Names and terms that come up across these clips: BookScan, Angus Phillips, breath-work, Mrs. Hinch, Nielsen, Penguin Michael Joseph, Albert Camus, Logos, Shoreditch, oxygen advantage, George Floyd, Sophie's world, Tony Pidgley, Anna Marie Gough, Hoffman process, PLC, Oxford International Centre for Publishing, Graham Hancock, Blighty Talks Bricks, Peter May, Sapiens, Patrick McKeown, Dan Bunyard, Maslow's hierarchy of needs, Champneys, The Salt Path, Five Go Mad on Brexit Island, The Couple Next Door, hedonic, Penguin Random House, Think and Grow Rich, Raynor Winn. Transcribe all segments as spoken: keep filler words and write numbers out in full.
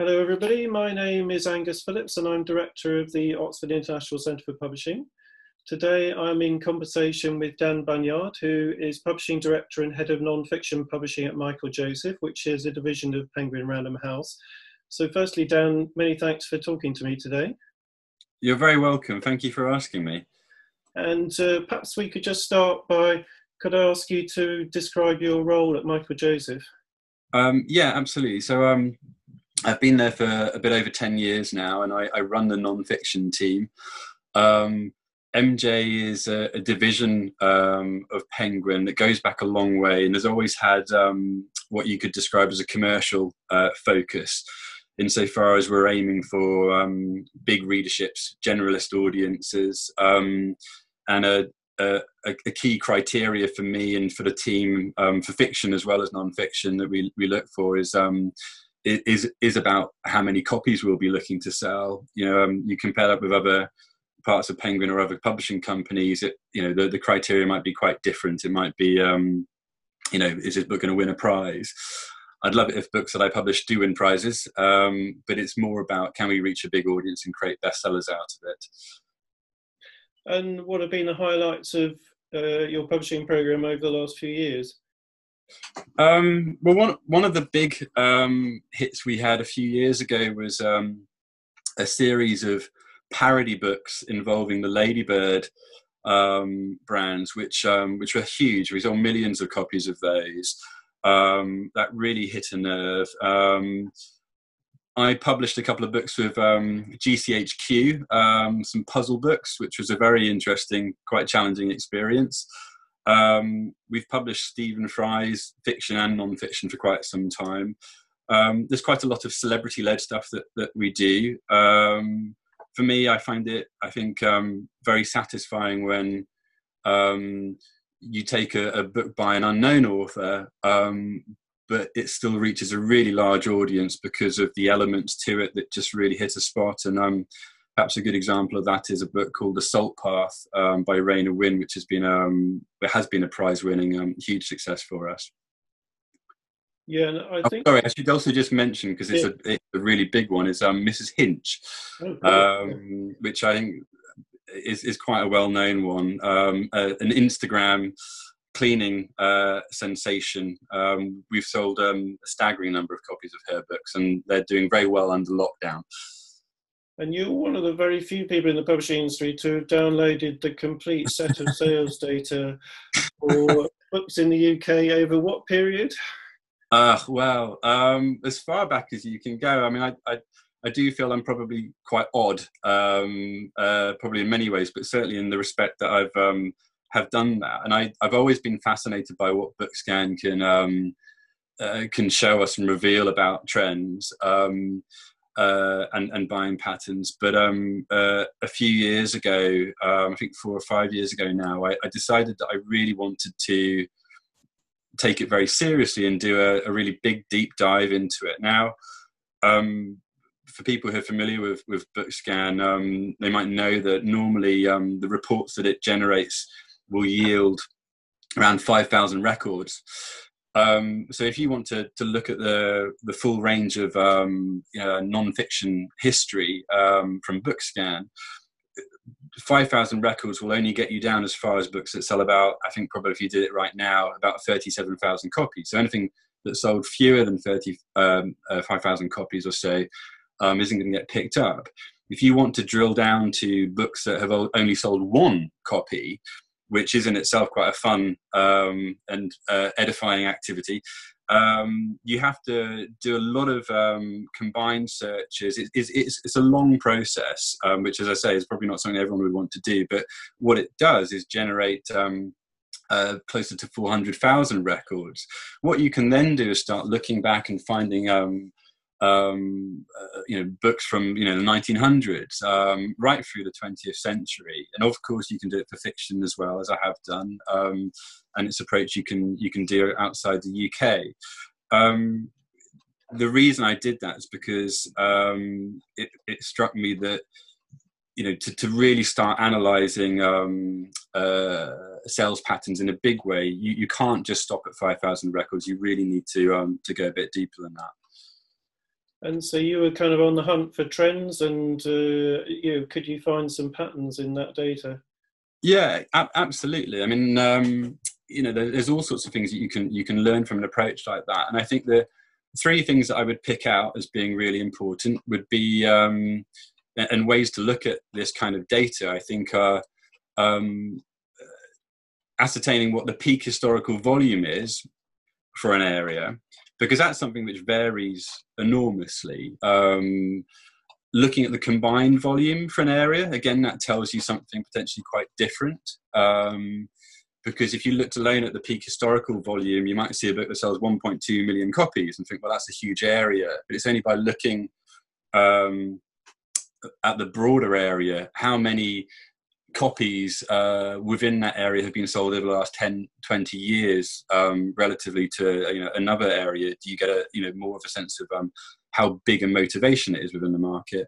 Hello everybody, my name is Angus Phillips and I'm Director of the Oxford International Centre for Publishing. Today I'm in conversation with Dan Bunyard, who is Publishing Director and Head of Non-Fiction Publishing at Michael Joseph, which is a division of Penguin Random House. So firstly, Dan, many thanks for talking to me today. You're very welcome, thank you for asking me. And uh, perhaps we could just start by, could I ask you to describe your role at Michael Joseph? Um, yeah, absolutely. So um, I've been there for a bit over ten years now, and I, I run the non-fiction team. Um, M J is a, a division um, of Penguin that goes back a long way and has always had um, what you could describe as a commercial uh, focus, insofar as we're aiming for um, big readerships, generalist audiences, um, and a, a, a key criteria for me and for the team, um, for fiction as well as non-fiction, that we, we look for is, um, is, is about how many copies we'll be looking to sell. You know, um, you compare that with other parts of Penguin or other publishing companies, it, you know, the, the criteria might be quite different. It might be, um, you know, is this book going to win a prize? I'd love it if books that I publish do win prizes, um, but it's more about, can we reach a big audience and create bestsellers out of it? And what have been the highlights of uh, your publishing programme over the last few years? Um, well, one, one of the big um, hits we had a few years ago was um, a series of parody books involving the Ladybird um, brands, which, um, which were huge. We sold millions of copies of those. Um, that really hit a nerve. Um, I published a couple of books with um, G C H Q, um, some puzzle books, which was a very interesting, quite challenging experience. Um, we've published Stephen Fry's fiction and non-fiction for quite some time. Um, there's quite a lot of celebrity-led stuff that, that we do. Um, for me, I find it, I think, um, very satisfying when um, you take a, a book by an unknown author, um, but it still reaches a really large audience because of the elements to it that just really hit a spot. And um, perhaps a good example of that is a book called The Salt Path um, by Raynor Winn, which has been, um, it has been a prize-winning um, huge success for us. Yeah, and I think... Oh, sorry, I should also just mention, because it's, yeah. it's a really big one, is um, Missus Hinch, okay. um, which I think... Is, is quite a well-known one, um, uh, an Instagram cleaning uh, sensation. Um, we've sold um, a staggering number of copies of her books, and they're doing very well under lockdown. And you're one of the very few people in the publishing industry to have downloaded the complete set of sales data for books in the U K over what period? Uh, well, um, as far back as you can go. I mean, I... I I do feel I'm probably quite odd, um, uh, probably in many ways, but certainly in the respect that I've um, have done that. And I, I've always been fascinated by what BookScan can um, uh, can show us and reveal about trends um, uh, and, and buying patterns. But um, uh, a few years ago, um, I think four or five years ago now, I, I decided that I really wanted to take it very seriously and do a, a really big, deep dive into it. Now, um, for people who are familiar with, with BookScan, um, they might know that normally um, the reports that it generates will yield around five thousand records. Um, so if you want to, to look at the, the full range of um, you know, non-fiction history um, from BookScan, five thousand records will only get you down as far as books that sell about, I think probably if you did it right now, about thirty-seven thousand copies. So anything that sold fewer than thirty-five thousand copies or so Um, isn't going to get picked up. If you want to drill down to books that have only sold one copy, which is in itself quite a fun um, and uh, edifying activity, um, you have to do a lot of um, combined searches. It, it's, it's, it's a long process, um, which, as I say, is probably not something everyone would want to do, but what it does is generate um, uh, closer to four hundred thousand records. What you can then do is start looking back and finding um, Um, uh, you know, books from, you know, the nineteen hundreds, um, right through the twentieth century. And of course you can do it for fiction as well, as I have done. Um, and it's an approach you can, you can do outside the U K. Um, the reason I did that is because um, it, it struck me that, you know, to, to really start analysing um, uh, sales patterns in a big way, you, you can't just stop at five thousand records. You really need to, um, to go a bit deeper than that. And so you were kind of on the hunt for trends, and uh, you know, could you find some patterns in that data? Yeah, a- absolutely. I mean, um, you know, there's all sorts of things that you can you can learn from an approach like that. And I think the three things that I would pick out as being really important would be, um, and ways to look at this kind of data, I think, are um, ascertaining what the peak historical volume is for an area, because that's something which varies enormously. Um, looking at the combined volume for an area, again, that tells you something potentially quite different. Um, because if you looked alone at the peak historical volume, you might see a book that sells one point two million copies and think, well, that's a huge area. But it's only by looking um, at the broader area, how many copies uh, within that area have been sold over the last ten, twenty years, um, relatively to, you know, another area. Do you get a, you know, more of a sense of um, how big a motivation it is within the market?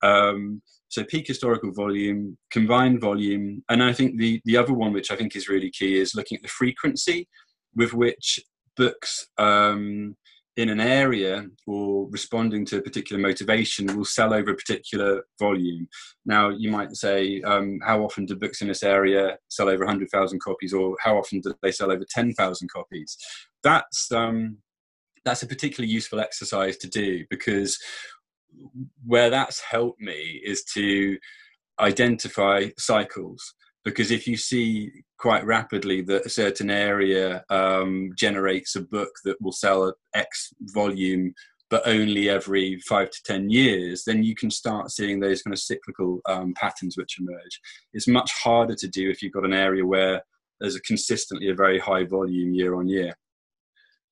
Um, so peak historical volume, combined volume, and I think the the other one, which I think is really key, is looking at the frequency with which books um, in an area or responding to a particular motivation will sell over a particular volume. Now, you might say, um, how often do books in this area sell over one hundred thousand copies, or how often do they sell over ten thousand copies? That's um, that's a particularly useful exercise to do, because where that's helped me is to identify cycles. Because if you see quite rapidly that a certain area um, generates a book that will sell X volume, but only every five to ten years, then you can start seeing those kind of cyclical um, patterns which emerge. It's much harder to do if you've got an area where there's a consistently a very high volume year on year.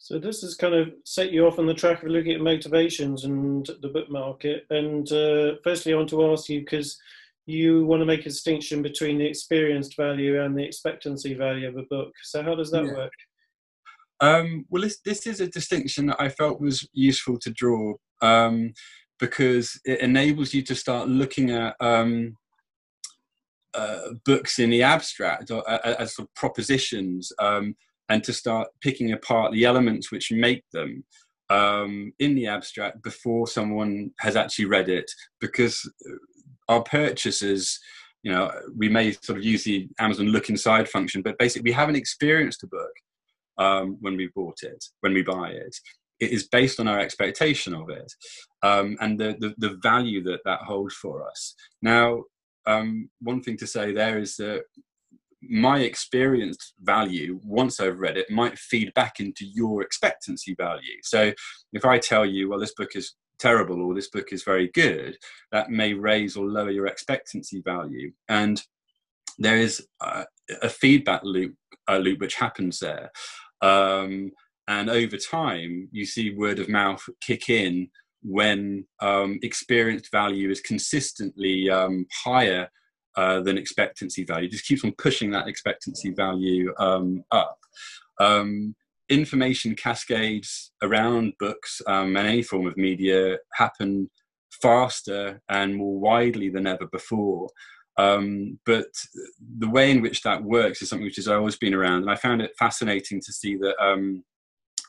So this has kind of set you off on the track of looking at motivations and the book market. And uh, firstly, I want to ask you, because you want to make a distinction between the experienced value and the expectancy value of a book. So how does that yeah. work? Um, well, this, this is a distinction that I felt was useful to draw, um, because it enables you to start looking at um, uh, books in the abstract or, uh, as sort of propositions, um, and to start picking apart the elements which make them. Um, in the abstract, before someone has actually read it, because our purchasers, you know, we may sort of use the Amazon look inside function, but basically we haven't experienced a book um, when we bought it, when we buy it. It is based on our expectation of it, um, and the, the, the value that that holds for us. Now, um, one thing to say there is that my experienced value, once I've read it, might feed back into your expectancy value. So if I tell you, well, this book is terrible or this book is very good, that may raise or lower your expectancy value. And there is uh, a feedback loop, a loop which happens there. Um, and over time, you see word of mouth kick in when um, experienced value is consistently um, higher Uh, than expectancy value. Just keeps on pushing that expectancy value um, up. Um, information cascades around books um, and any form of media happen faster and more widely than ever before. Um, but the way in which that works is something which has always been around. And I found it fascinating to see that um,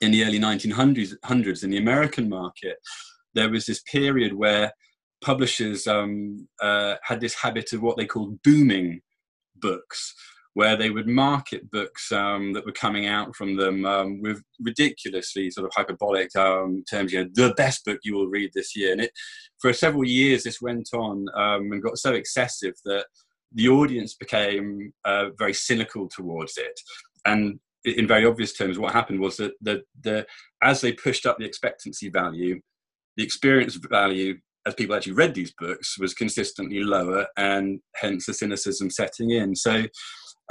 in the early nineteen hundreds in the American market, there was this period where publishers um, uh, had this habit of what they called booming books, where they would market books um, that were coming out from them um, with ridiculously sort of hyperbolic um, terms, you know, the best book you will read this year. And it, for several years, this went on um, and got so excessive that the audience became uh, very cynical towards it. And in very obvious terms, what happened was that the, the as they pushed up the expectancy value, the experience value, as people actually read these books, was consistently lower, and hence the cynicism setting in. So,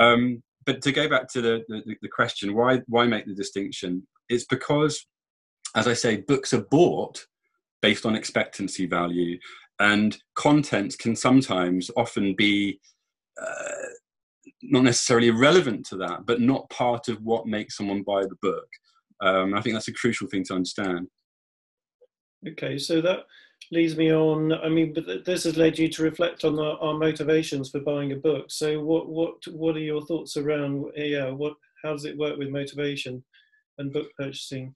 um, but to go back to the, the, the question, why, why make the distinction? It's because, as I say, books are bought based on expectancy value, and contents can sometimes often be uh, not necessarily relevant to that, but not part of what makes someone buy the book. Um, I think that's a crucial thing to understand. Okay, so that leads me on. I mean, but this has led you to reflect on our, our motivations for buying a book. So, what, what, what are your thoughts around? Yeah, what? How does it work with motivation and book purchasing?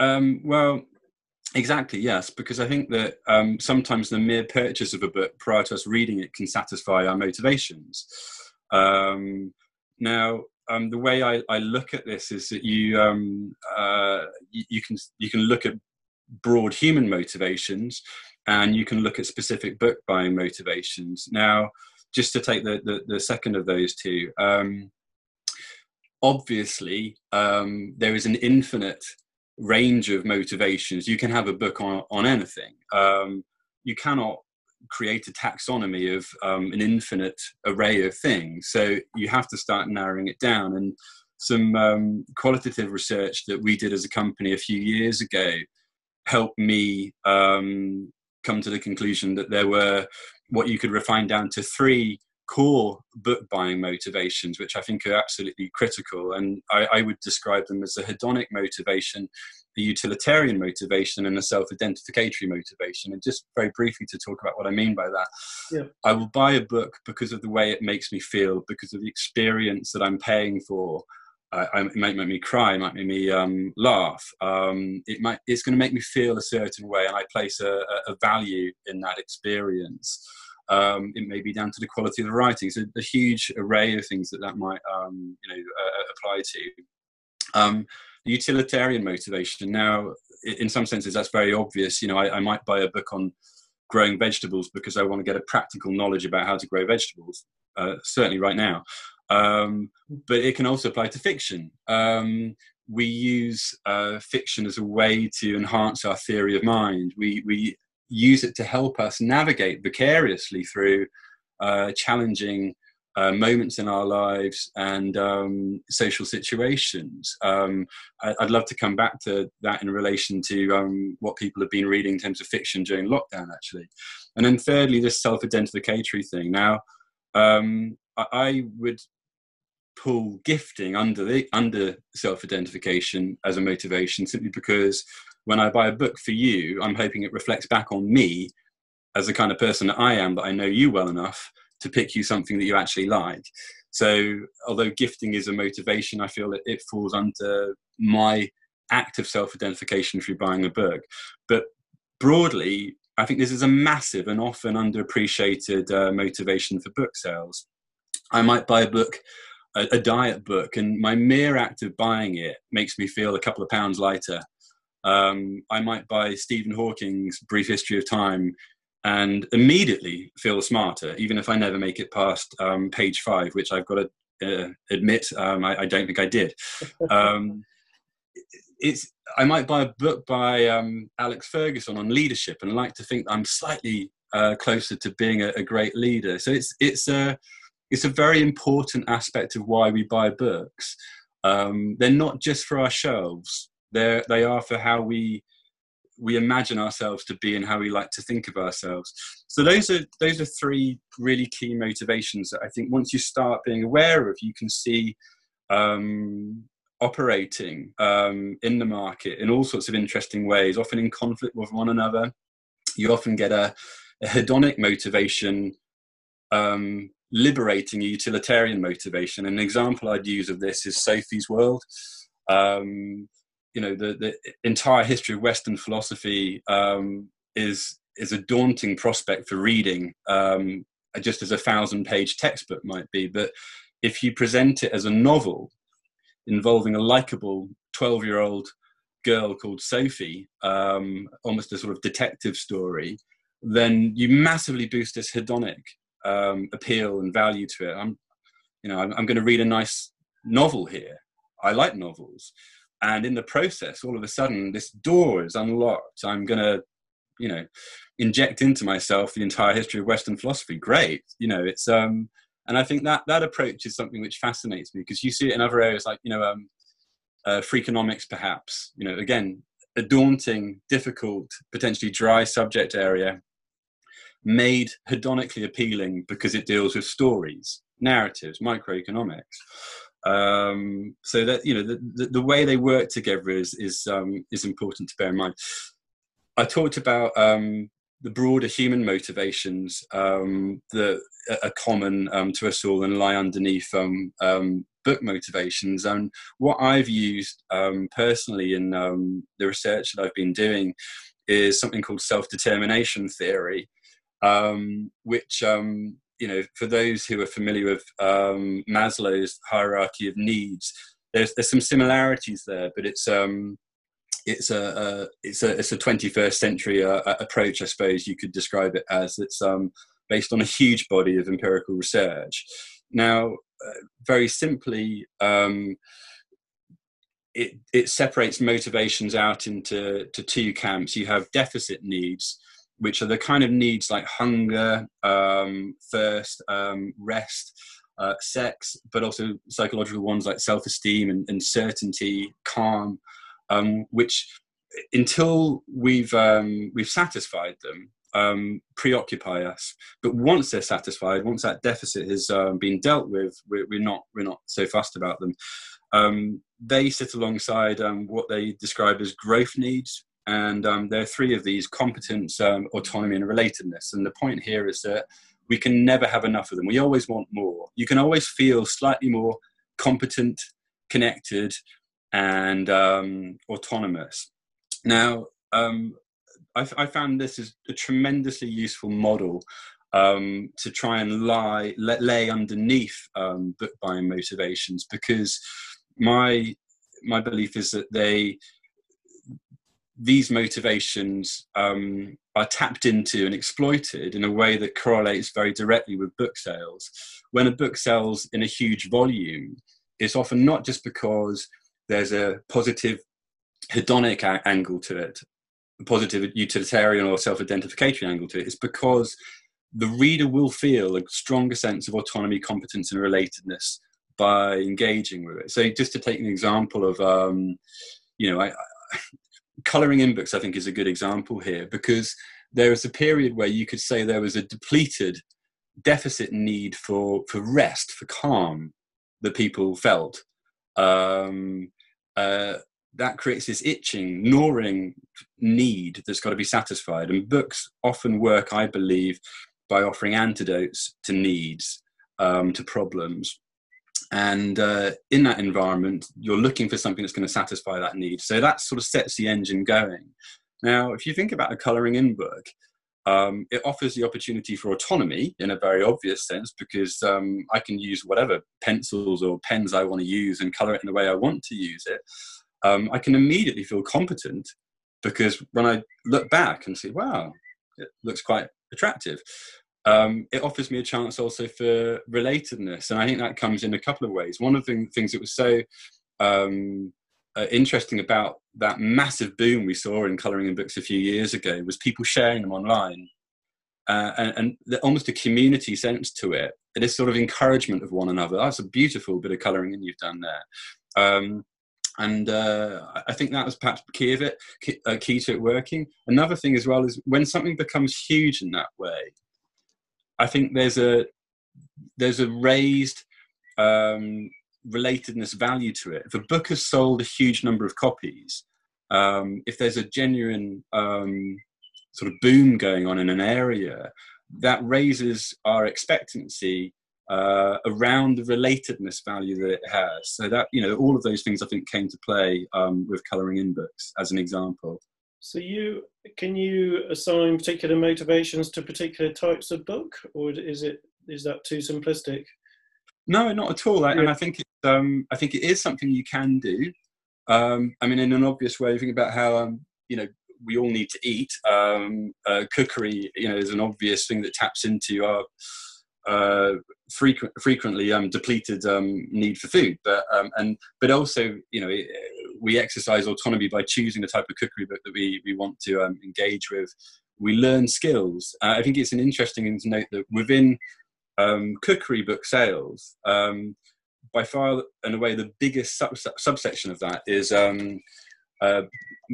Um, well, Exactly, yes, because I think that um, sometimes the mere purchase of a book prior to us reading it can satisfy our motivations. Um, now, um, the way I, I look at this is that you, um, uh, you you can you can look at broad human motivations, and you can look at specific book buying motivations. Now, just to take the the, the second of those two, um, obviously um, there is an infinite range of motivations. You can have a book on, on anything. Um, you cannot create a taxonomy of um, an infinite array of things. So you have to start narrowing it down. And some um, qualitative research that we did as a company a few years ago helped me um, come to the conclusion that there were what you could refine down to three core book buying motivations, which I think are absolutely critical. And I, I would describe them as a hedonic motivation, a utilitarian motivation, and a self-identificatory motivation. And just very briefly to talk about what I mean by that. Yeah. I will buy a book because of the way it makes me feel, because of the experience that I'm paying for. Uh, it might make me cry, it might make me um, laugh. Um, it might, it's going to make me feel a certain way, and I place a, a value in that experience. Um, it may be down to the quality of the writing. So a huge array of things that that might um, you know, uh, apply to. Um, the utilitarian motivation. Now, in some senses, that's very obvious. You know, I, I might buy a book on growing vegetables because I want to get a practical knowledge about how to grow vegetables, uh, certainly right now. Um, but it can also apply to fiction. Um, we use uh, fiction as a way to enhance our theory of mind. We, we use it to help us navigate vicariously through uh, challenging uh, moments in our lives and um, social situations. Um, I, I'd love to come back to that in relation to um, what people have been reading in terms of fiction during lockdown, actually. And then thirdly, this self-identificatory thing. Now, um, I, I would pull gifting under the under self-identification as a motivation, simply because when I buy a book for you, I'm hoping it reflects back on me as the kind of person that I am, that I know you well enough to pick you something that you actually like. So although gifting is a motivation, I feel that it falls under my act of self-identification through buying a book. But broadly, I think this is a massive and often underappreciated uh, motivation for book sales. I might buy a book, a, a diet book, and my mere act of buying it makes me feel a couple of pounds lighter. Um, I might buy Stephen Hawking's Brief History of Time and immediately feel smarter, even if I never make it past um, page five, which I've got to uh, admit, um, I, I don't think I did. Um, it's, I might buy a book by um, Alex Ferguson on leadership and like to think that I'm slightly uh, closer to being a, a great leader. So it's, it's, a, it's a very important aspect of why we buy books. Um, they're not just for our shelves. They're, they are for how we we imagine ourselves to be and how we like to think of ourselves. So those are those are three really key motivations that I think once you start being aware of, you can see um, operating um, in the market in all sorts of interesting ways, often in conflict with one another. You often get a, a hedonic motivation um, liberating a utilitarian motivation. An example I'd use of this is Sophie's World. Um, You know, the, the entire history of Western philosophy um, is is a daunting prospect for reading, um, just as a thousand-page textbook might be. But if you present it as a novel involving a likable twelve-year-old girl called Sophie, um, almost a sort of detective story, then you massively boost this hedonic um, appeal and value to it. I'm, you know, I'm, I'm going to read a nice novel here. I like novels. And in the process, all of a sudden, this door is unlocked. I'm going to, you know, inject into myself the entire history of Western philosophy. Great. You know, it's, um, and I think that that approach is something which fascinates me, because you see it in other areas like, you know, um, uh, Freakonomics, perhaps, you know, again, a daunting, difficult, potentially dry subject area made hedonically appealing because it deals with stories, narratives, microeconomics. Um, so that, you know, the, the, the way they work together is, is, um, is important to bear in mind. I talked about, um, the broader human motivations, um, that are common, um, to us all and lie underneath, um, um, book motivations. And what I've used, um, personally in, um, the research that I've been doing is something called self-determination theory, um, which, um, you know, for those who are familiar with um, Maslow's hierarchy of needs, there's, there's some similarities there, but it's um, it's a, a it's a it's a twenty-first century uh, approach, I suppose you could describe it as. It's um, based on a huge body of empirical research. Now, uh, very simply, um, it it separates motivations out into to two camps. You have deficit needs, which are the kind of needs like hunger, um, thirst, um, rest, uh, sex, but also psychological ones like self-esteem and, and certainty, calm, um, which until we've um, we've satisfied them, um, preoccupy us. But once they're satisfied, once that deficit has um, been dealt with, we're, we're not we're not so fussed about them. Um, they sit alongside um, what they describe as growth needs. And um, there are three of these: competence, um, autonomy, and relatedness. And the point here is that we can never have enough of them. We always want more. You can always feel slightly more competent, connected, and um, autonomous. Now, um, I, I found this is a tremendously useful model um, to try and lie, lay underneath um, book buying motivations, because my my belief is that they... these motivations um, are tapped into and exploited in a way that correlates very directly with book sales. When a book sells in a huge volume, it's often not just because there's a positive hedonic a- angle to it, a positive utilitarian or self-identificatory angle to it. It's because the reader will feel a stronger sense of autonomy, competence, and relatedness by engaging with it. So just to take an example of, um, you know, I, I colouring in books, I think, is a good example here, because there was a period where you could say there was a depleted deficit need for, for rest, for calm, that people felt. Um, uh, that creates this itching, gnawing need that's got to be satisfied. And books often work, I believe, by offering antidotes to needs, um, to problems. And uh, in that environment, you're looking for something that's going to satisfy that need. So that sort of sets the engine going. Now, if you think about a colouring in book, um, it offers the opportunity for autonomy in a very obvious sense, because um, I can use whatever pencils or pens I want to use and colour it in the way I want to use it. Um, I can immediately feel competent, because when I look back and see, wow, it looks quite attractive. Um, it offers me a chance also for relatedness, and I think that comes in a couple of ways. One of the things that was so um, uh, interesting about that massive boom we saw in colouring in books a few years ago was people sharing them online, uh, and, and the, almost a community sense to it, this sort of encouragement of one another. That's a beautiful bit of colouring in you've done there. Um, and uh, I think that was perhaps key of it, key, uh, key to it working. Another thing as well is when something becomes huge in that way, I think there's a there's a raised um, relatedness value to it. If a book has sold a huge number of copies, um, if there's a genuine um, sort of boom going on in an area, that raises our expectancy uh, around the relatedness value that it has. So that, you know, all of those things I think came to play um, with colouring in books as an example. So you, can you assign particular motivations to particular types of book, or is it, is that too simplistic? No, not at all. I, yeah. And I think, it, um, I think it is something you can do. Um, I mean, in an obvious way, think about how, um, you know, we all need to eat. Um, uh, cookery, you know, is an obvious thing that taps into our uh, frequent, frequently um, depleted um, need for food. But, um, and, but also, you know, it, we exercise autonomy by choosing the type of cookery book that we, we want to um, engage with. We learn skills. Uh, I think it's an interesting thing to note that within um, cookery book sales, um, by far and away the biggest sub- subsection of that is um, uh,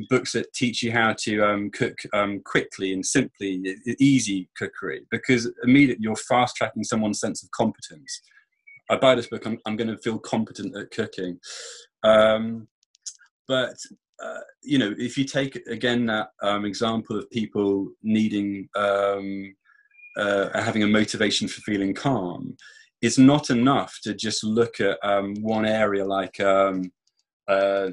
books that teach you how to um, cook um, quickly and simply, easy cookery, because immediately you're fast-tracking someone's sense of competence. I buy this book, I'm, I'm going to feel competent at cooking. Um, But, uh, you know, if you take, again, that um, example of people needing, um, uh, having a motivation for feeling calm, it's not enough to just look at um, one area like um, uh,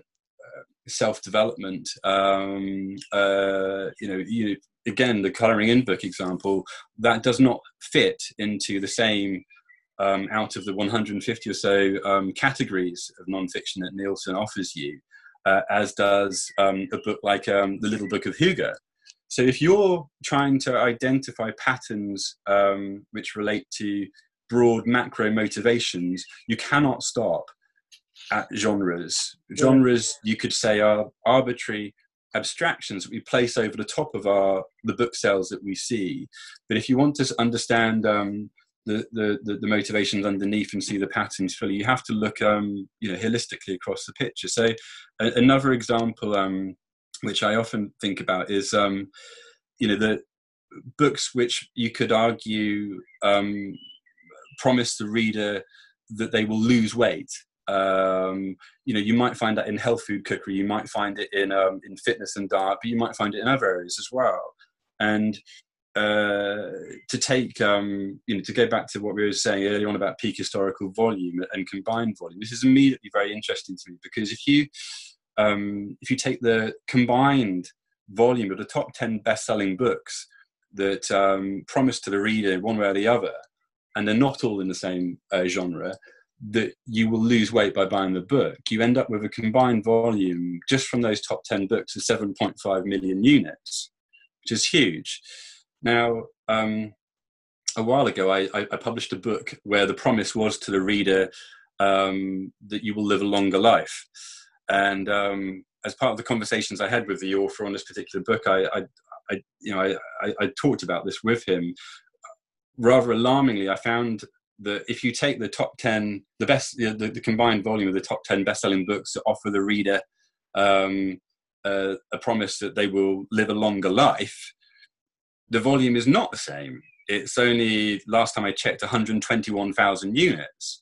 self-development. Um, uh, you know, you again, the colouring in book example, that does not fit into the same um, out of the one hundred fifty or so um, categories of non-fiction that Nielsen offers you, uh, as does um, a book like um, The Little Book of Hugo. So if you're trying to identify patterns um, which relate to broad macro motivations, you cannot stop at genres. Genres, you could say, are arbitrary abstractions that we place over the top of our the book sales that we see. But if you want to understand um, the, the, the the motivations underneath and see the patterns fully, you have to look um, you know, holistically across the picture. So a, another example um, which I often think about is um, you know, the books which you could argue um, promise the reader that they will lose weight. Um, you know, you might find that in health food cookery, you might find it in um, in fitness and diet, but you might find it in other areas as well. And uh, to take, um, you know, to go back to what we were saying earlier on about peak historical volume and combined volume, this is immediately very interesting to me, because if you um, if you take the combined volume of the top ten best-selling books that um, promise to the reader one way or the other, and they're not all in the same uh, genre, that you will lose weight by buying the book. You end up with a combined volume just from those top ten books of seven point five million units, which is huge. Now, um, a while ago, I, I, I published a book where the promise was to the reader um, that you will live a longer life. And um, as part of the conversations I had with the author on this particular book, I, I, I you know, I, I, I talked about this with him. Rather alarmingly, I found that if you take the top ten, the best, the, the combined volume of the top ten best-selling books that offer the reader um, uh, a promise that they will live a longer life, the volume is not the same. It's only, last time I checked, one hundred twenty-one thousand units.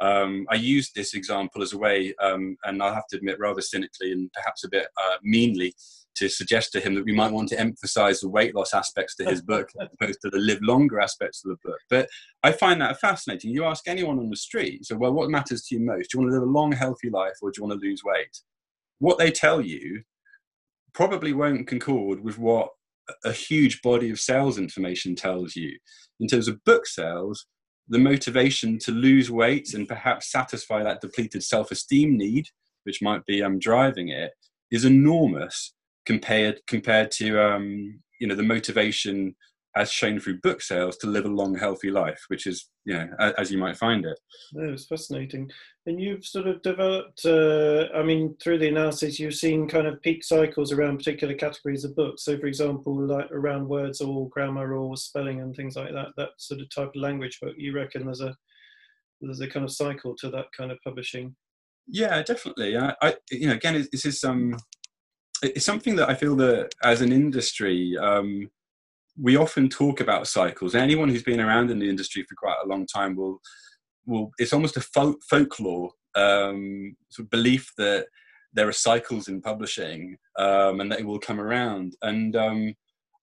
Um, I used this example as a way, um, and I'll have to admit rather cynically and perhaps a bit uh, meanly, to suggest to him that we might want to emphasize the weight loss aspects to his book as opposed to the live longer aspects of the book. But I find that fascinating. You ask anyone on the street, so, well, what matters to you most? Do you want to live a long, healthy life, or do you want to lose weight? What they tell you probably won't concord with what a huge body of sales information tells you. In terms of book sales, the motivation to lose weight and perhaps satisfy that depleted self-esteem need, which might be um, driving it, is enormous. Compared compared to um, you know, the motivation as shown through book sales to live a long, healthy life, which is, you know, as, as you might find it. It was fascinating, and you've sort of developed. Uh, I mean, through the analysis, you've seen kind of peak cycles around particular categories of books. So, for example, like around words or grammar or spelling and things like that. That sort of type of language. But you reckon there's a there's a kind of cycle to that kind of publishing. Yeah, definitely. I, I you know, again, this is um. It's something that I feel that as an industry, um, we often talk about cycles. Anyone who's been around in the industry for quite a long time will, will it's almost a folk, folklore um, sort of belief that there are cycles in publishing um, and they will come around. And um,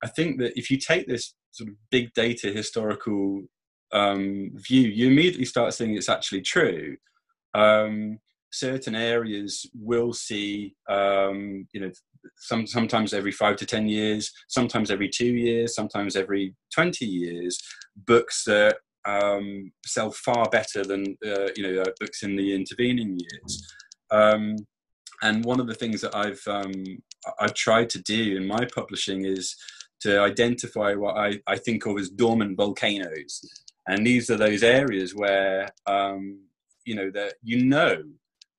I think that if you take this sort of big data historical um, view, you immediately start seeing it's actually true. Um, certain areas will see, um, you know, some, sometimes every five to ten years, sometimes every two years, sometimes every twenty years, books that um, sell far better than, uh, you know, uh, books in the intervening years. Um, and one of the things that I've, um, I've tried to do in my publishing is to identify what I, I think of as dormant volcanoes. And these are those areas where, um, you know, that you know,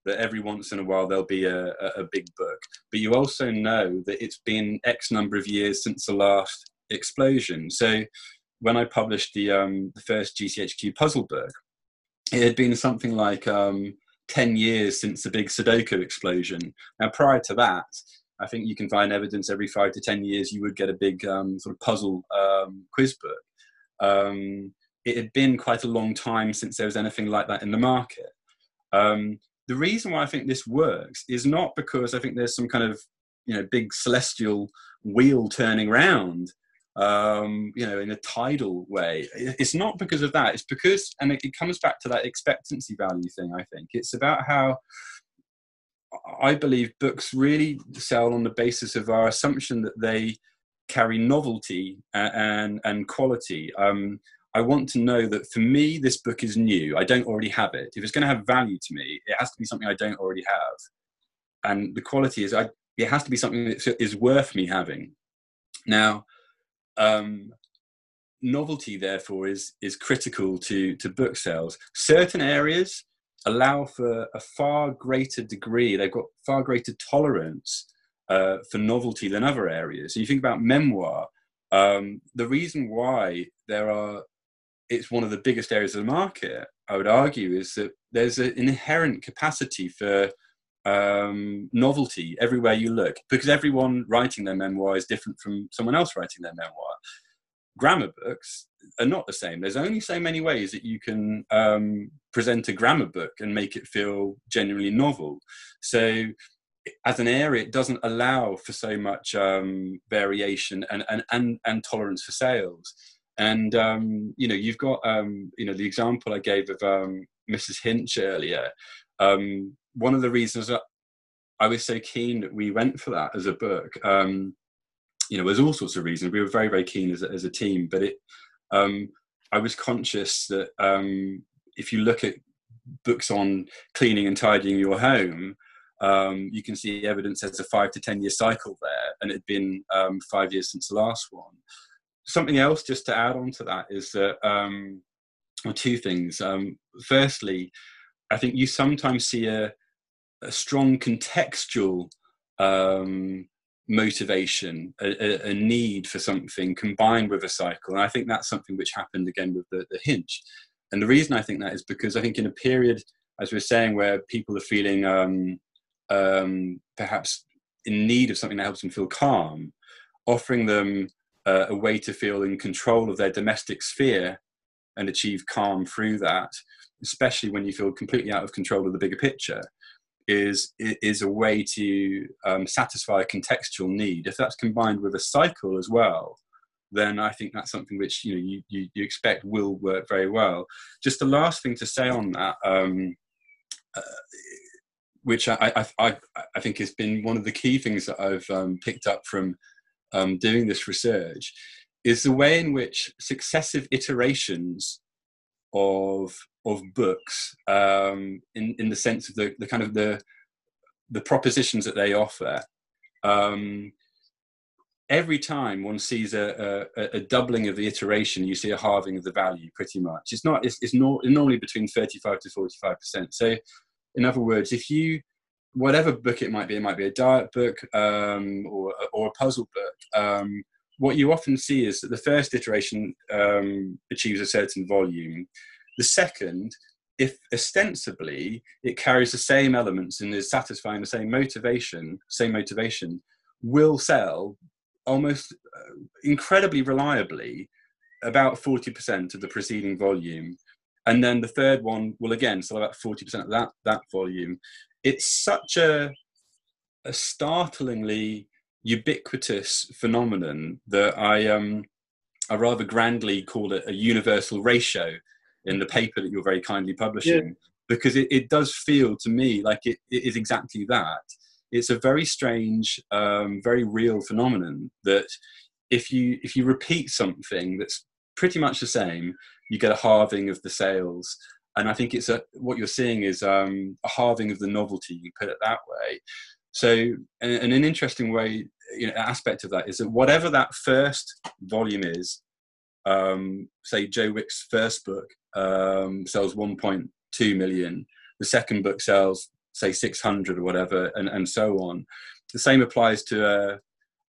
that every once in a while there'll be a, a, a big book. But you also know that it's been X number of years since the last explosion. So when I published the, um, the first G C H Q puzzle book, it had been something like um, ten years since the big Sudoku explosion. Now, prior to that, I think you can find evidence every five to ten years you would get a big um, sort of puzzle um, quiz book. Um, it had been quite a long time since there was anything like that in the market. Um, The reason why I think this works is not because I think there's some kind of, you know, big celestial wheel turning round, um, you know, in a tidal way. It's not because of that. It's because, and it, it comes back to that expectancy value thing, I think. It's about how I believe books really sell on the basis of our assumption that they carry novelty and, and quality. Um, I want to know that for me, this book is new. I don't already have it. If it's going to have value to me, it has to be something I don't already have. And the quality is, I, it has to be something that is worth me having. Now, um, novelty, therefore, is, is critical to, to book sales. Certain areas allow for a far greater degree. They've got far greater tolerance uh, for novelty than other areas. So you think about memoir. Um, the reason why there are it's one of the biggest areas of the market, I would argue, is that there's an inherent capacity for um, novelty everywhere you look, because everyone writing their memoir is different from someone else writing their memoir. Grammar books are not the same. There's only so many ways that you can um, present a grammar book and make it feel genuinely novel. So as an area, it doesn't allow for so much um, variation and, and, and, and tolerance for sales. And, um, you know, you've got, um, you know, the example I gave of um, Missus Hinch earlier. Um, one of the reasons that I was so keen that we went for that as a book, um, you know, there's all sorts of reasons. We were very, very keen as a, as a team, but it, um, I was conscious that um, if you look at books on cleaning and tidying your home, um, you can see evidence there's a five to ten year cycle there. And it'd been um, five years since the last one. Something else just to add on to that is that, um, or two things. Um, firstly, I think you sometimes see a, a strong contextual um, motivation, a, a need for something combined with a cycle. And I think that's something which happened again with the, the Hinch. And the reason I think that is because I think in a period, as we were saying, where people are feeling um, um, perhaps in need of something that helps them feel calm, offering them Uh, a way to feel in control of their domestic sphere and achieve calm through that, especially when you feel completely out of control of the bigger picture, is is a way to um, satisfy a contextual need. If that's combined with a cycle as well, then I think that's something which you know you, you, you expect will work very well. Just the last thing to say on that, um, uh, which I, I, I, I think has been one of the key things that I've um, picked up from Um, doing this research, is the way in which successive iterations of of books, um, in in the sense of the, the kind of the the propositions that they offer, um, every time one sees a, a a doubling of the iteration, you see a halving of the value. Pretty much, it's not it's, it's not normally between thirty-five to forty-five percent. So, in other words, if you whatever book it might be, it might be a diet book um, or, or a puzzle book, um, what you often see is that the first iteration um, achieves a certain volume. The second, if ostensibly it carries the same elements and is satisfying the same motivation, same motivation, will sell almost incredibly reliably about forty percent of the preceding volume. And then the third one will again sell about forty percent of that, that volume. It's such a, a startlingly ubiquitous phenomenon that I, um, I rather grandly called it a universal ratio in the paper that you're very kindly publishing, yeah. because it, it does feel to me like it, it is exactly that. It's a very strange, um, very real phenomenon that if you, if you repeat something that's pretty much the same, you get a halving of the sales. And I think it's a, what you're seeing is um, a halving of the novelty, you put it that way. So, and, and an interesting way, you know, aspect of that is that whatever that first volume is, um, say Joe Wick's first book um, sells one point two million, the second book sells, say, six hundred or whatever, and, and so on. The same applies to a,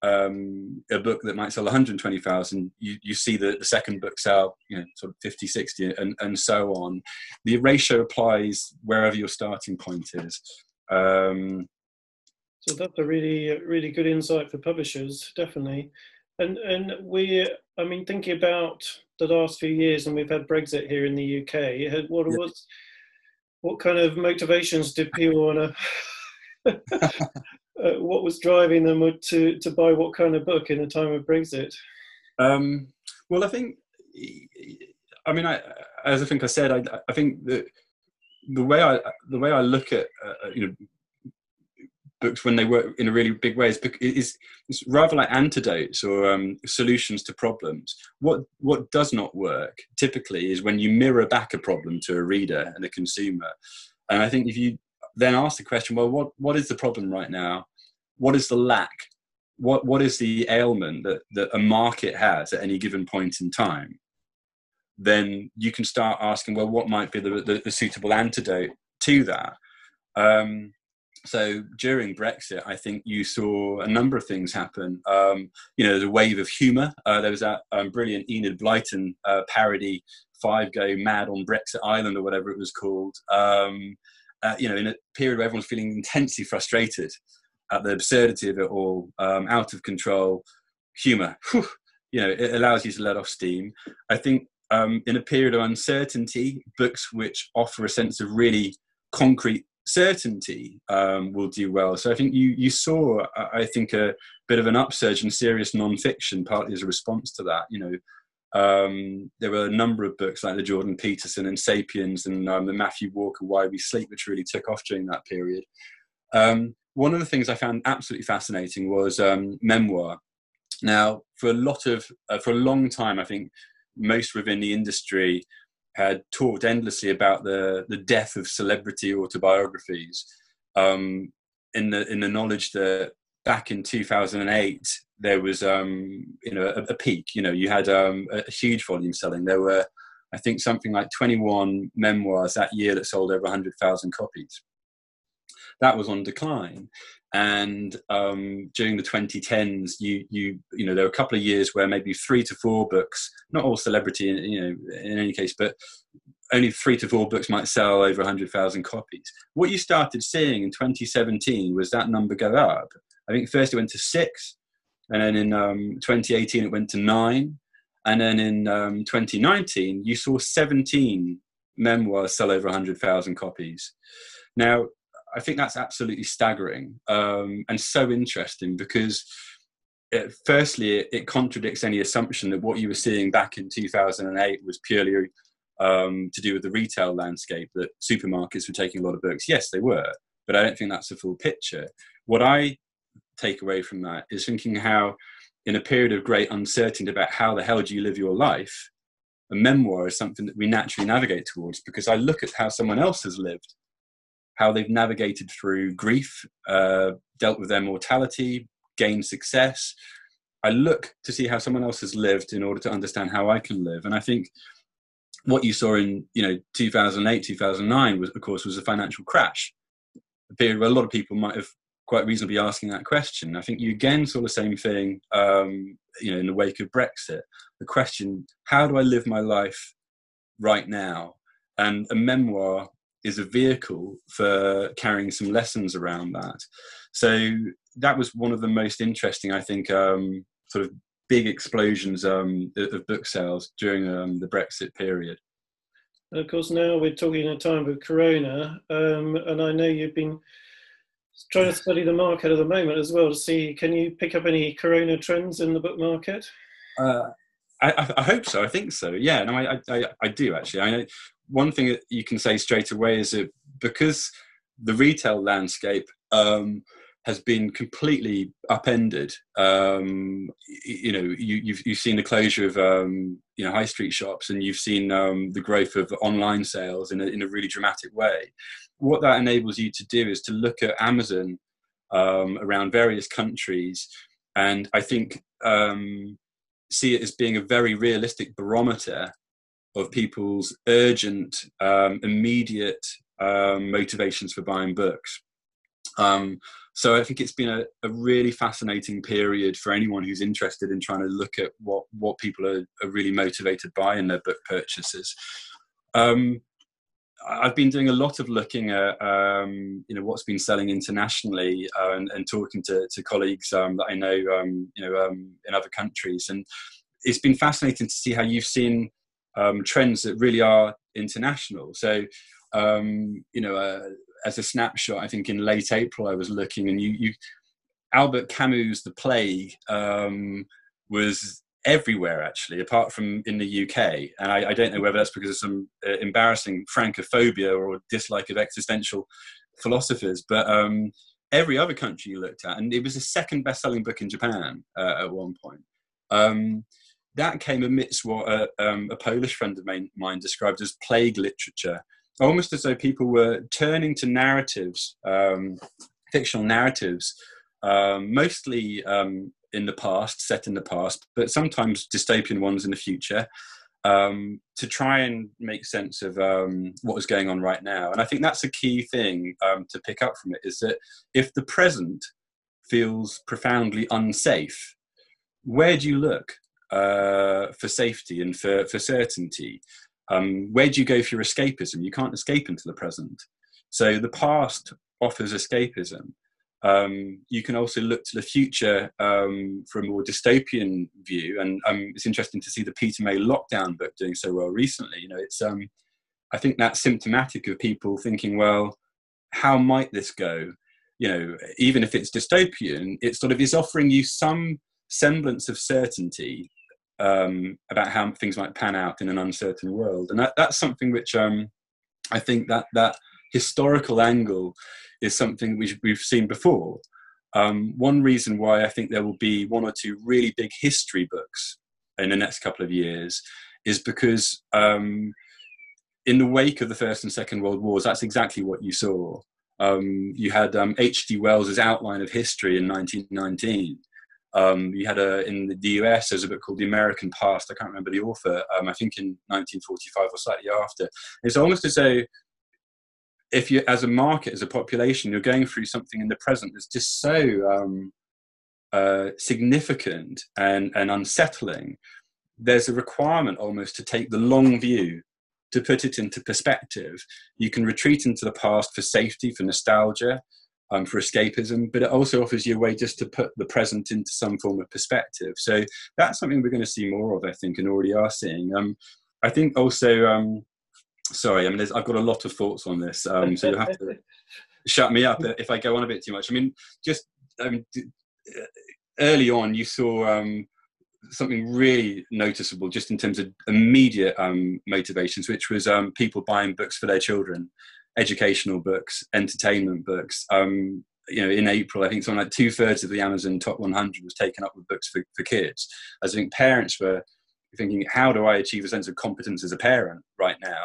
um, a book that might sell one hundred twenty thousand. You, you see that the second book sell, you know, sort of fifty, sixty, and, and so on. The ratio applies wherever your starting point is. Um, so that's a really, really good insight for publishers, definitely. And, and we, I mean, thinking about the last few years, and we've had Brexit here in the U K, what, yeah. what, what kind of motivations did people want to... Uh, what was driving them to, to buy what kind of book in a time of Brexit? Um, well, I think, I mean, I, as I think I said, I, I think that the way I the way I look at uh, you know books when they work in a really big way, is is it's rather like antidotes or um, solutions to problems. What what does not work typically is when you mirror back a problem to a reader and a consumer. And I think if you then ask the question, well, what what is the problem right now? What is the lack? What what is the ailment that that a market has at any given point in time? Then you can start asking, well, what might be the, the, the suitable antidote to that? Um, so during Brexit, I think you saw a number of things happen. Um, you know, the wave of humour. Uh, there was that um, brilliant Enid Blyton uh, parody, Five Go Mad on Brexit Island, or whatever it was called. Um, uh, you know, in a period where everyone's feeling intensely frustrated at the absurdity of it all, um, out of control, humour. Whew, you know, it allows you to let off steam. I think um, in a period of uncertainty, books which offer a sense of really concrete certainty um, will do well. So I think you you saw, I think, a bit of an upsurge in serious non-fiction, partly as a response to that. You know, um, there were a number of books like the Jordan Peterson and Sapiens and um, the Matthew Walker, Why We Sleep, which really took off during that period. Um, one of the things I found absolutely fascinating was um, memoir. Now, for a lot of, uh, for a long time, I think most within the industry had talked endlessly about the, the death of celebrity autobiographies, um, in the in the knowledge that back in two thousand eight there was um, you know a, a peak. You know, you had um, a huge volume selling. There were, I think, something like twenty-one memoirs that year that sold over one hundred thousand copies. That was on decline, and um, during the twenty tens, you you you know there were a couple of years where maybe three to four books, not all celebrity, in, you know, in any case, but only three to four books might sell over one hundred thousand copies. What you started seeing in twenty seventeen was that number go up. I think first it went to six, and then in um, twenty eighteen it went to nine, and then in um, twenty nineteen you saw seventeen memoirs sell over one hundred thousand copies. Now, I think that's absolutely staggering um, and so interesting because it, firstly, it, it contradicts any assumption that what you were seeing back in two thousand eight was purely um, to do with the retail landscape, that supermarkets were taking a lot of books. Yes, they were, but I don't think that's the full picture. What I take away from that is thinking how in a period of great uncertainty about how the hell do you live your life, a memoir is something that we naturally navigate towards because I look at how someone else has lived, how they've navigated through grief, uh, dealt with their mortality, gained success. I look to see how someone else has lived in order to understand how I can live. And I think what you saw in, you know, two thousand eight, two thousand nine was, of course, was a financial crash, a period where a lot of people might have quite reasonably asking that question. I think you again saw the same thing, um, you know, in the wake of Brexit, the question, how do I live my life right now? And a memoir is a vehicle for carrying some lessons around that. So that was one of the most interesting, I think, um, sort of big explosions um, of book sales during um, the Brexit period. And of course, now we're talking in a time with Corona, um, and I know you've been trying to study the market at the moment as well to see, can you pick up any Corona trends in the book market? Uh, I, I hope so. I think so. Yeah, no, I, I, I do actually. I know. One thing that you can say straight away is that because the retail landscape um, has been completely upended, um, you know, you, you've, you've seen the closure of, um, you know, high street shops, and you've seen um, the growth of online sales in a, in a really dramatic way. What that enables you to do is to look at Amazon um, around various countries, and I think um, see it as being a very realistic barometer of people's urgent, um, immediate um, motivations for buying books. Um, so I think it's been a, a really fascinating period for anyone who's interested in trying to look at what, what people are, are really motivated by in their book purchases. Um, I've been doing a lot of looking at um, you know, what's been selling internationally uh, and, and talking to, to colleagues um, that I know, um, you know um, in other countries. And it's been fascinating to see how you've seen Um, trends that really are international. So, um, you know, uh, as a snapshot, I think in late April I was looking, and you, you Albert Camus' The Plague um, was everywhere actually, apart from in the U K. And I, I don't know whether that's because of some uh, embarrassing Francophobia or dislike of existential philosophers, but um, every other country you looked at. And it was the second best-selling book in Japan uh, at one point. Um, that came amidst what a, um, a Polish friend of mine described as plague literature, almost as though people were turning to narratives, um, fictional narratives, um, mostly um, in the past, set in the past, but sometimes dystopian ones in the future, um, to try and make sense of um, what was going on right now. And I think that's a key thing um, to pick up from it, is that if the present feels profoundly unsafe, where do you look uh, for safety and for, for certainty? Um, where do you go for your escapism? You can't escape into the present. So the past offers escapism. Um, you can also look to the future um, for a more dystopian view. And um, it's interesting to see the Peter May lockdown book doing so well recently. You know, it's, um, I think that's symptomatic of people thinking, well, how might this go? You know, even if it's dystopian, it's sort of, it's offering you some semblance of certainty um, about how things might pan out in an uncertain world. And that, that's something which um, I think that, that historical angle is something which we've seen before. Um, one reason why I think there will be one or two really big history books in the next couple of years is because um, in the wake of the First and Second World Wars, that's exactly what you saw. Um, you had um, H G Wells's Outline of History in nineteen nineteen. Um, you had a, in the U S, there's a book called The American Past. I can't remember the author, um, I think in nineteen forty-five or slightly after. It's almost as though if you, as a market, as a population, you're going through something in the present that's just so um, uh, significant and, and unsettling, there's a requirement almost to take the long view, to put it into perspective. You can retreat into the past for safety, for nostalgia, Um, for escapism, but it also offers you a way just to put the present into some form of perspective. So that's something we're going to see more of, I think, and already are seeing. Um, I think also, um, sorry, I mean, I've got a lot of thoughts on this, um, so you'll have to shut me up if I go on a bit too much. I mean, just I mean, early on, you saw um, something really noticeable just in terms of immediate um, motivations, which was um, people buying books for their children. Educational books, entertainment books. Um, you know, in April, I think something like two thirds of the Amazon top one hundred was taken up with books for, for kids. As I think parents were thinking, how do I achieve a sense of competence as a parent right now?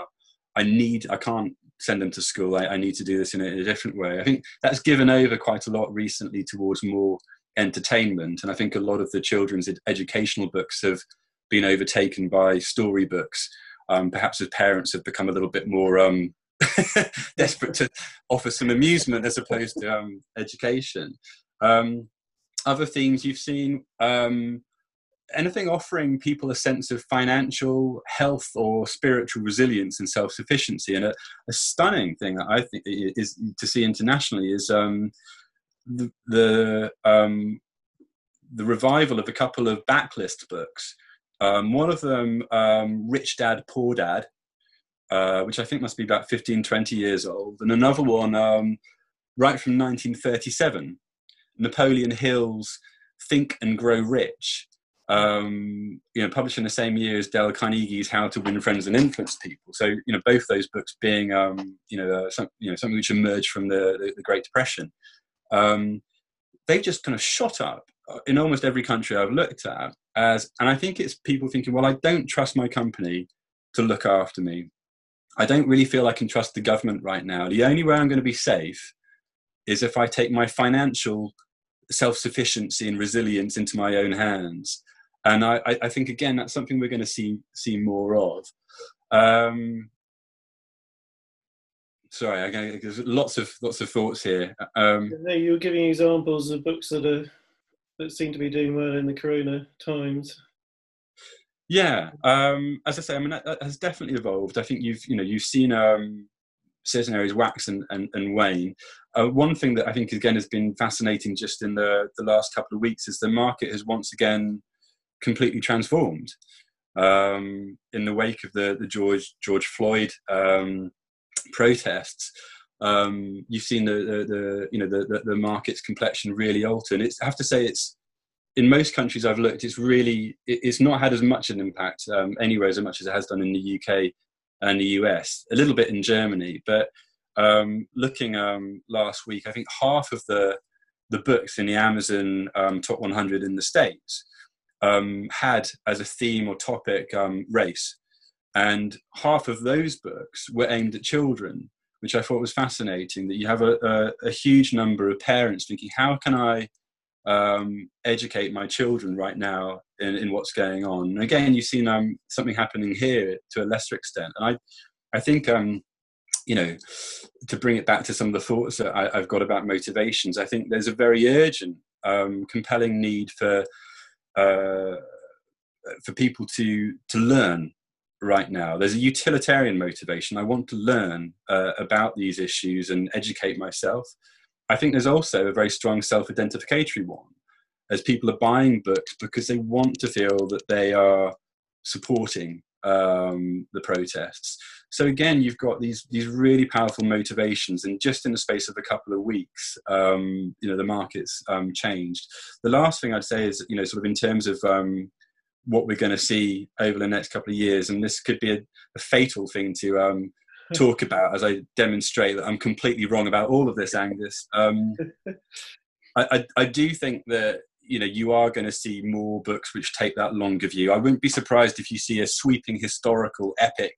I need, I can't send them to school. I, I need to do this in a, in a different way. I think that's given over quite a lot recently towards more entertainment. And I think a lot of the children's ed- educational books have been overtaken by storybooks. Um, perhaps as parents have become a little bit more, um, desperate to offer some amusement as opposed to um, education. Um, other themes you've seen, um, anything offering people a sense of financial health or spiritual resilience and self-sufficiency. And a, a stunning thing that I think is to see internationally is um, the the, um, the revival of a couple of backlist books. Um, one of them, um, Rich Dad, Poor Dad, Uh, which I think must be about fifteen, twenty years old. And another one, um, right from nineteen thirty-seven, Napoleon Hill's Think and Grow Rich, um, you know, published in the same year as Dale Carnegie's How to Win Friends and Influence People. So, you know, both those books being, um, you know, uh, some, you know, something which emerged from the, the, the Great Depression. Um, they just kind of shot up in almost every country I've looked at as, and I think it's people thinking, well, I don't trust my company to look after me. I don't really feel I can trust the government right now. The only way I'm going to be safe is if I take my financial self-sufficiency and resilience into my own hands. And I, I think, again, that's something we're going to see see more of. Um, sorry, I gotta, there's lots of lots of thoughts here. Um, no, you were giving examples of books that are that seem to be doing well in the corona times. Yeah, um, as I say, I mean, that, that has definitely evolved. I think you've, you know, you've seen um, certain areas wax and, and, and wane. Uh, one thing that I think, again, has been fascinating just in the, the last couple of weeks is the market has once again completely transformed um, in the wake of the, the George George Floyd um, protests. Um, you've seen the, the, the you know the, the, the market's complexion really alter, and it's, I have to say it's. In most countries I've looked, it's really, it's not had as much an impact um, anywhere as much as it has done in the U K and the U S, a little bit in Germany. But um, looking um, last week, I think half of the the books in the Amazon um, top one hundred in the States um, had as a theme or topic um, race. And half of those books were aimed at children, which I thought was fascinating, that you have a, a, a huge number of parents thinking, how can I um, educate my children right now in, in what's going on? And again, you've seen um, something happening here to a lesser extent. And I, I think, um, you know, to bring it back to some of the thoughts that I, I've got about motivations, I think there's a very urgent, um, compelling need for, uh, for people to, to learn. Right now, there's a utilitarian motivation. I want to learn uh, about these issues and educate myself. I think there's also a very strong self-identificatory one, as people are buying books because they want to feel that they are supporting um, the protests. So again, you've got these these really powerful motivations, and just in the space of a couple of weeks, um, you know, the market's um, changed. The last thing I'd say is, you know, sort of in terms of um, what we're going to see over the next couple of years. And this could be a, a fatal thing to um, talk about as I demonstrate that I'm completely wrong about all of this, Angus. Um, I, I, I do think that, you know, you are going to see more books which take that longer view. I wouldn't be surprised if you see a sweeping historical epic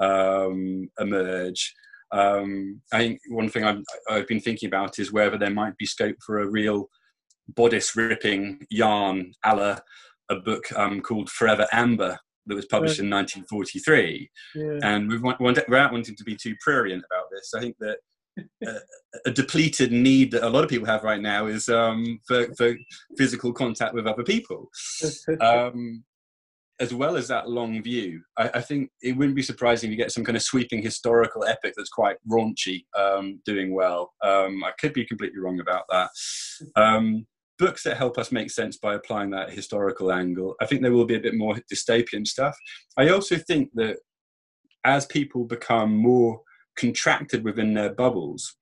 um, emerge. Um, I think one thing I've, I've been thinking about is whether there might be scope for a real bodice-ripping yarn a la a book um, called Forever Amber that was published in nineteen forty-three. Yeah. And we want, without wanting to be too prurient about this, I think that uh, a depleted need that a lot of people have right now is um, for, for physical contact with other people. Um, as well as that long view, I, I think it wouldn't be surprising if you get some kind of sweeping historical epic that's quite raunchy um, doing well. Um, I could be completely wrong about that. Um, Books that help us make sense by applying that historical angle. I think there will be a bit more dystopian stuff. I also think that as people become more contracted within their bubbles,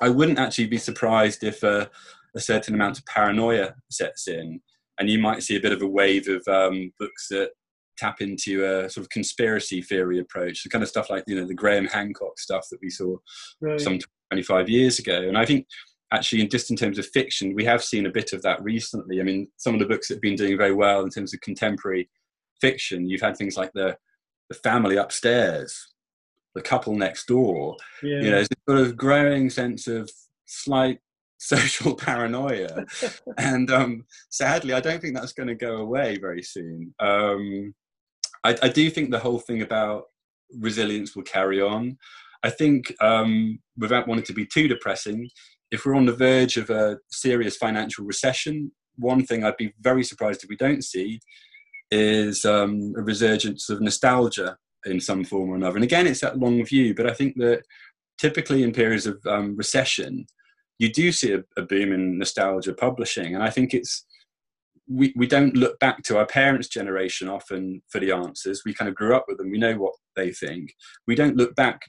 I wouldn't actually be surprised if a, a certain amount of paranoia sets in, and you might see a bit of a wave of um, books that tap into a sort of conspiracy theory approach, the kind of stuff like, you know, the Graham Hancock stuff that we saw right. some twenty-five years ago. And I think, actually, in just in terms of fiction, we have seen a bit of that recently. I mean, some of the books that have been doing very well in terms of contemporary fiction, you've had things like the, the Family Upstairs, The Couple Next Door. Yeah. You know, there's a sort of growing sense of slight social paranoia. And um, sadly, I don't think that's going to go away very soon. Um, I, I do think the whole thing about resilience will carry on. I think, um, without wanting to be too depressing, if we're on the verge of a serious financial recession, one thing I'd be very surprised if we don't see is um, a resurgence of nostalgia in some form or another. And again, it's that long view, but I think that typically in periods of um, recession, you do see a, a boom in nostalgia publishing. And I think it's, we, we don't look back to our parents' generation often for the answers. We kind of grew up with them. We know what they think. We don't look back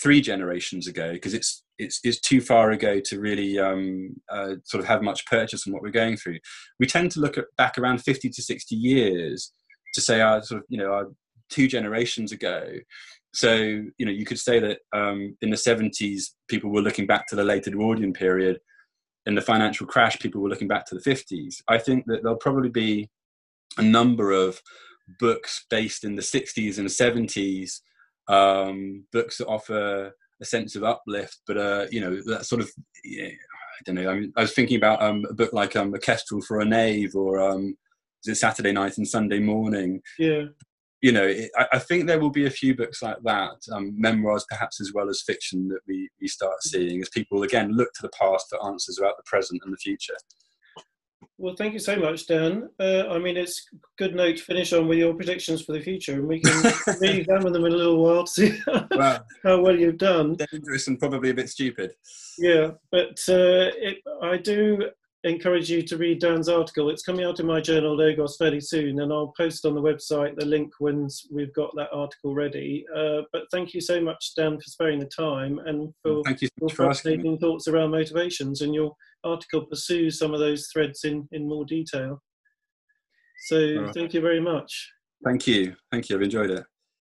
three generations ago because it's, It's, it's too far ago to really um, uh, sort of have much purchase on what we're going through. We tend to look at back around fifty to sixty years to say our sort of, you know, our two generations ago. So, you know, you could say that um, in the seventies, people were looking back to the late Edwardian period. In the financial crash, people were looking back to the fifties. I think that there'll probably be a number of books based in the sixties and seventies, um, books that offer a sense of uplift, but uh you know, that sort of, yeah, I don't know, I mean, I was thinking about um a book like um A Kestrel for a Knave, or um is it Saturday Night and Sunday Morning? Yeah, you know, it, I, I think there will be a few books like that, um memoirs perhaps as well as fiction, that we, we start seeing as people again look to the past for answers about the present and the future. Well, thank you so much, Dan. Uh, I mean, it's good note to finish on with your predictions for the future, and we can re-examine them in a little while to see wow. how well you've done. Dangerous and probably a bit stupid. Yeah, but uh, it, I do encourage you to read Dan's article. It's coming out in my journal, Logos, fairly soon, and I'll post on the website the link when we've got that article ready. Uh, but thank you so much, Dan, for sparing the time and for thank you so much for fascinating asking thoughts around motivations, and your article pursues some of those threads in, in more detail. So right. Thank you very much. Thank you. Thank you. I've enjoyed it.